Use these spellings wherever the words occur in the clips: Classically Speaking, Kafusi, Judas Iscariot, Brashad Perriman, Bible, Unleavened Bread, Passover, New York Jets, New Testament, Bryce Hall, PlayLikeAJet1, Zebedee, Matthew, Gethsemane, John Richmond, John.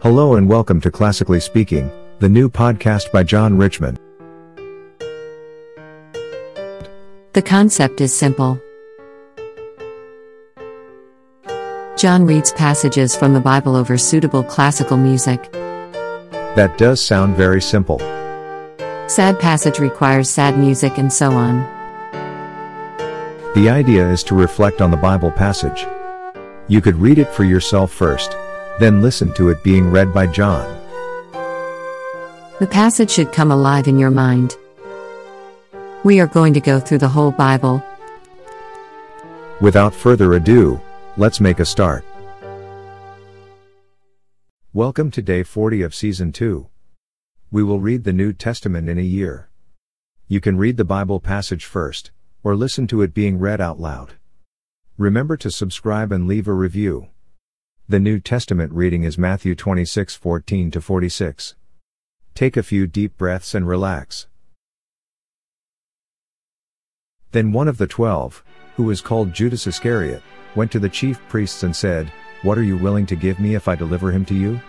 Hello and welcome to Classically Speaking, the new podcast by John Richmond. The concept is simple. John reads passages from the Bible over suitable classical music. That does sound very simple. Sad passage requires sad music and so on. The idea is to reflect on the Bible passage. You could read it for yourself first, then listen to it being read by John. The passage should come alive in your mind. We are going to go through the whole Bible. Without further ado, let's make a start. Welcome to day 40 of season 2. We will read the New Testament in a year. You can read the Bible passage first, or listen to it being read out loud. Remember to subscribe and leave a review. The New Testament reading is Matthew 26:14-46. Take a few deep breaths and relax. Then one of the 12, who was called Judas Iscariot, went to the chief priests and said, "What are you willing to give me if I deliver him to you?"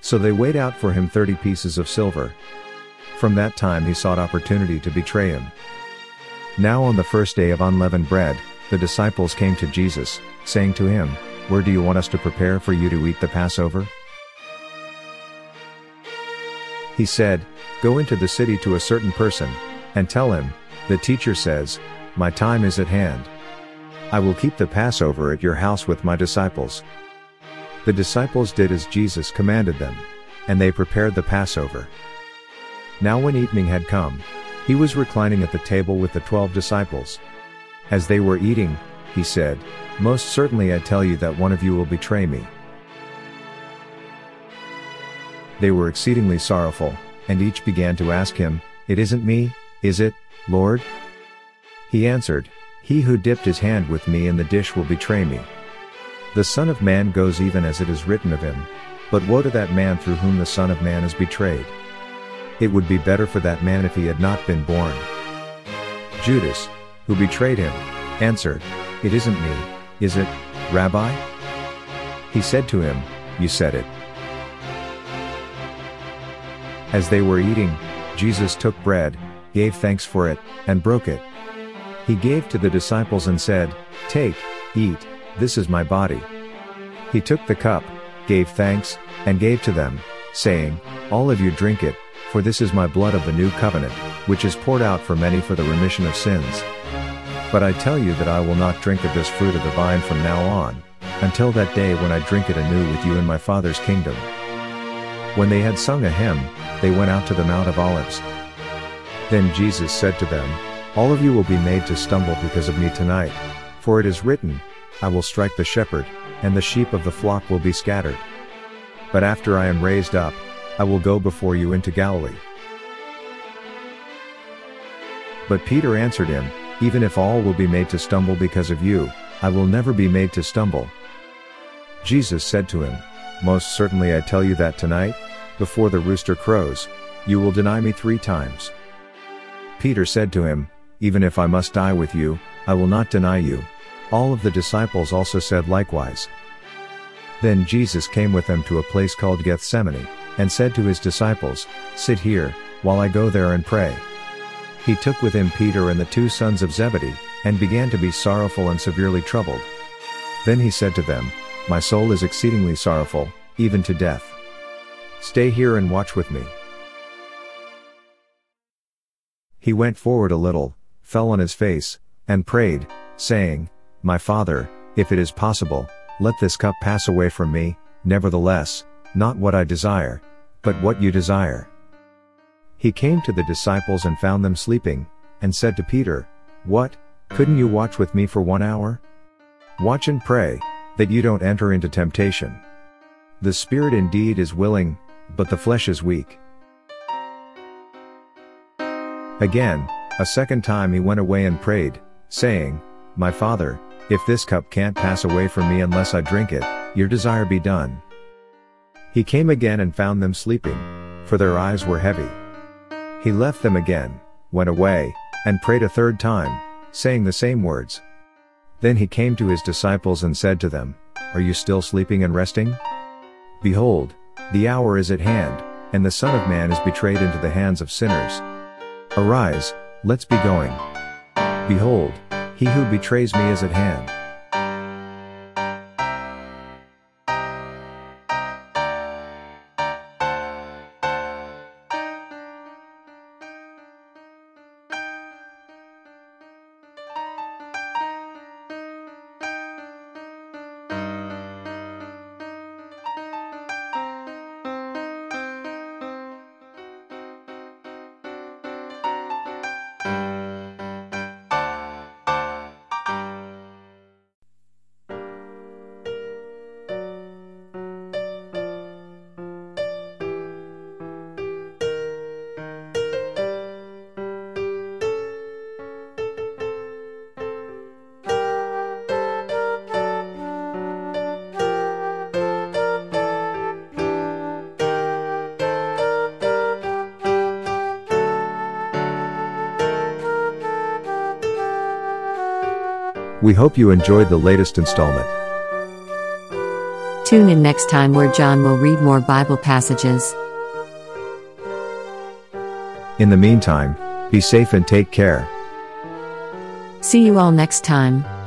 So they weighed out for him 30 pieces of silver. From that time he sought opportunity to betray him. Now on the first day of unleavened bread, the disciples came to Jesus, saying to him, "Where do you want us to prepare for you to eat the Passover?" He said, "Go into the city to a certain person, and tell him, 'The teacher says, my time is at hand. I will keep the Passover at your house with my disciples.'" The disciples did as Jesus commanded them, and they prepared the Passover. Now when evening had come, he was reclining at the table with the 12 disciples. As they were eating, he said, "Most certainly I tell you that one of you will betray me." They were exceedingly sorrowful, and each began to ask him, "It isn't me, is it, Lord?" He answered, "He who dipped his hand with me in the dish will betray me. The Son of Man goes even as it is written of him, but woe to that man through whom the Son of Man is betrayed. It would be better for that man if he had not been born." Judas, who betrayed him, answered, "It isn't me, is it, Rabbi?" He said to him, "You said it." As they were eating, Jesus took bread, gave thanks for it, and broke it. He gave to the disciples and said, "Take, eat, this is my body." He took the cup, gave thanks, and gave to them, saying, "All of you drink it, for this is my blood of the new covenant, which is poured out for many for the remission of sins. But I tell you that I will not drink of this fruit of the vine from now on, until that day when I drink it anew with you in my Father's kingdom." When they had sung a hymn, they went out to the Mount of Olives. Then Jesus said to them, "All of you will be made to stumble because of me tonight, for it is written, 'I will strike the shepherd, and the sheep of the flock will be scattered.' But after I am raised up, I will go before you into Galilee." But Peter answered him, "Even if all will be made to stumble because of you, I will never be made to stumble." Jesus said to him, "Most certainly I tell you that tonight, before the rooster crows, you will deny me 3 times." Peter said to him, "Even if I must die with you, I will not deny you." All of the disciples also said likewise. Then Jesus came with them to a place called Gethsemane, and said to his disciples, "Sit here, while I go there and pray." He took with him Peter and the 2 sons of Zebedee, and began to be sorrowful and severely troubled. Then he said to them, "My soul is exceedingly sorrowful, even to death. Stay here and watch with me." He went forward a little, fell on his face, and prayed, saying, "My Father, if it is possible, let this cup pass away from me, nevertheless, not what I desire, but what you desire." He came to the disciples and found them sleeping, and said to Peter, "What, couldn't you watch with me for 1 hour? Watch and pray, that you don't enter into temptation. The spirit indeed is willing, but the flesh is weak." Again, a second time he went away and prayed, saying, "My Father, if this cup can't pass away from me unless I drink it, your desire be done." He came again and found them sleeping, for their eyes were heavy. He left them again, went away, and prayed a third time, saying the same words. Then he came to his disciples and said to them, "Are you still sleeping and resting? Behold, The hour is at hand, and the Son of Man is betrayed into the hands of sinners. Arise, let's be going. Behold, he who betrays me is at hand. We hope you enjoyed the latest installment. Tune in next time where John will read more Bible passages. In the meantime, be safe and take care. See you all next time.